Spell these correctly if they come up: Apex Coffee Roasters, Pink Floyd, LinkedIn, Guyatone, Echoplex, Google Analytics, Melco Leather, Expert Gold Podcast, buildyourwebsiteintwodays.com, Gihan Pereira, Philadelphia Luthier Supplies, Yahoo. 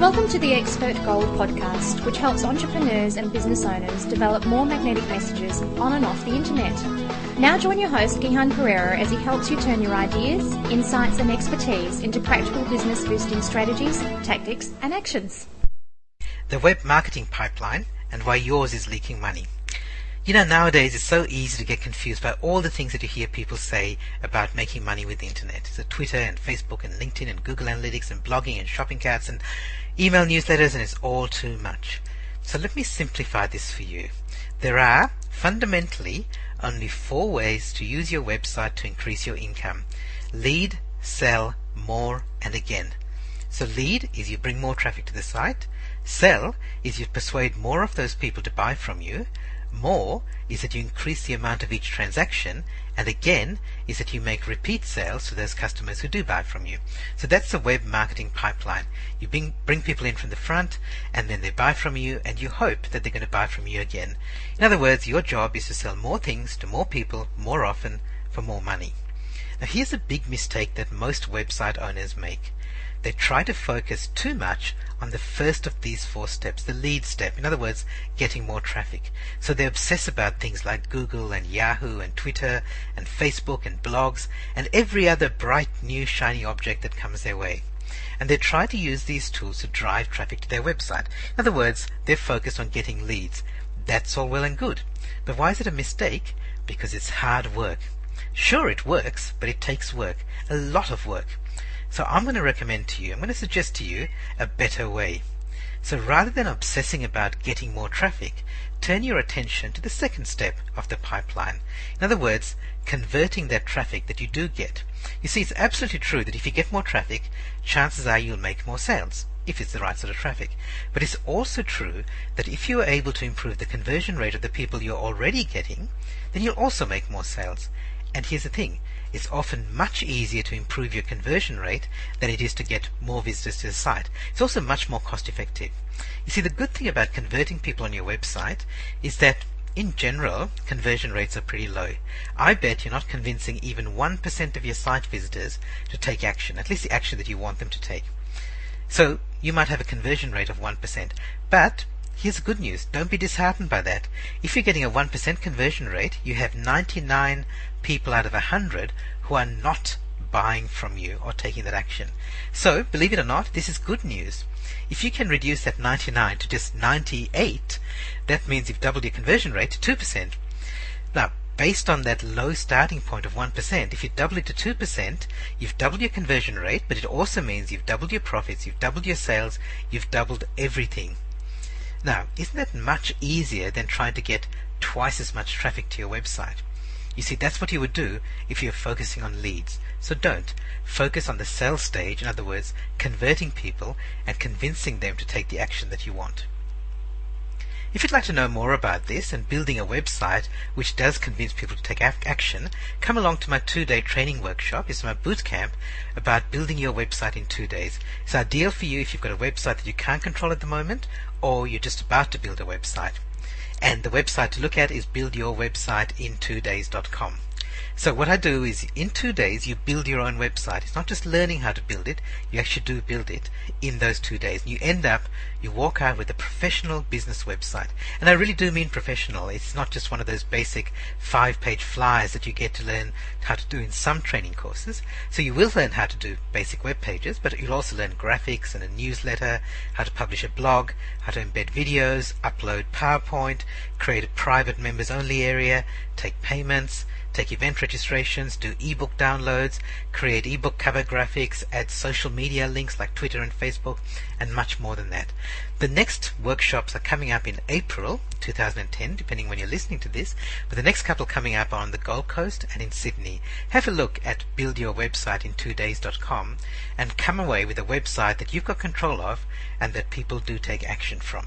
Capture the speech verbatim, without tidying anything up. Welcome to the Expert Gold Podcast, which helps entrepreneurs and business owners develop more magnetic messages on and off the internet. Now join your host, Gihan Pereira, as he helps you turn your ideas, insights and expertise into practical business boosting strategies, tactics and actions. The web marketing pipeline and why yours is leaking money. You know, nowadays it's so easy to get confused by all the things that you hear people say about making money with the internet. So Twitter and Facebook and LinkedIn and Google Analytics and blogging and shopping carts and email newsletters, and it's all too much. So let me simplify this for you. There are fundamentally only four ways to use your website to increase your income. Lead, sell, more and again. So lead is you bring more traffic to the site. Sell is you persuade more of those people to buy from you. More is that you increase the amount of each transaction, and again is that you make repeat sales to those customers who do buy from you. So that's the web marketing pipeline. You bring, bring people in from the front, and then they buy from you, and you hope that they're going to buy from you again. In other words, your job is to sell more things to more people more often for more money. Now here's a big mistake that most website owners make. They try to focus too much on the first of these four steps, the lead step. In other words, getting more traffic. So they obsess about things like Google and Yahoo and Twitter and Facebook and blogs and every other bright new shiny object that comes their way. And they try to use these tools to drive traffic to their website. In other words, they're focused on getting leads. That's all well and good. But why is it a mistake? Because it's hard work. Sure, it works, but it takes work. A lot of work. So I'm going to recommend to you, I'm going to suggest to you a better way. So rather than obsessing about getting more traffic, turn your attention to the second step of the pipeline. In other words, converting that traffic that you do get. You see, it's absolutely true that if you get more traffic, chances are you'll make more sales, if it's the right sort of traffic. But it's also true that if you are able to improve the conversion rate of the people you're already getting, then you'll also make more sales. And here's the thing, it's often much easier to improve your conversion rate than it is to get more visitors to the site. It's also much more cost effective. You see, the good thing about converting people on your website is that, in general, conversion rates are pretty low. I bet you're not convincing even one percent of your site visitors to take action, at least the action that you want them to take. So you might have a conversion rate of one percent, but here's the good news. Don't be disheartened by that. If you're getting a one percent conversion rate, you have ninety-nine people out of one hundred who are not buying from you or taking that action. So, believe it or not, this is good news. If you can reduce that ninety-nine to just ninety-eight, that means you've doubled your conversion rate to two percent. Now, based on that low starting point of one percent, if you double it to two percent, you've doubled your conversion rate, but it also means you've doubled your profits, you've doubled your sales, you've doubled everything. Now, isn't that much easier than trying to get twice as much traffic to your website? You see, that's what you would do if you're focusing on leads. So don't. Focus on the sales stage, in other words, converting people and convincing them to take the action that you want. If you'd like to know more about this and building a website which does convince people to take action, come along to my two-day training workshop. It's my boot camp about building your website in two days. It's ideal for you if you've got a website that you can't control at the moment, or you're just about to build a website. And the website to look at is build your website in two days dot com. So what I do is, in two days, you build your own website. It's not just learning how to build it, you actually do build it in those two days. And you end up, you walk out with a professional business website. And I really do mean professional. It's not just one of those basic five-page flyers that you get to learn how to do in some training courses. So you will learn how to do basic web pages, but you'll also learn graphics and a newsletter, how to publish a blog, how to embed videos, upload PowerPoint, create a private members-only area, take payments, take event registrations, do ebook downloads, create ebook cover graphics, add social media links like Twitter and Facebook, and much more than that. The next workshops are coming up in April two thousand ten, depending when you're listening to this, but the next couple coming up are on the Gold Coast and in Sydney. Have a look at build your website in two days dot com and come away with a website that you've got control of and that people do take action from.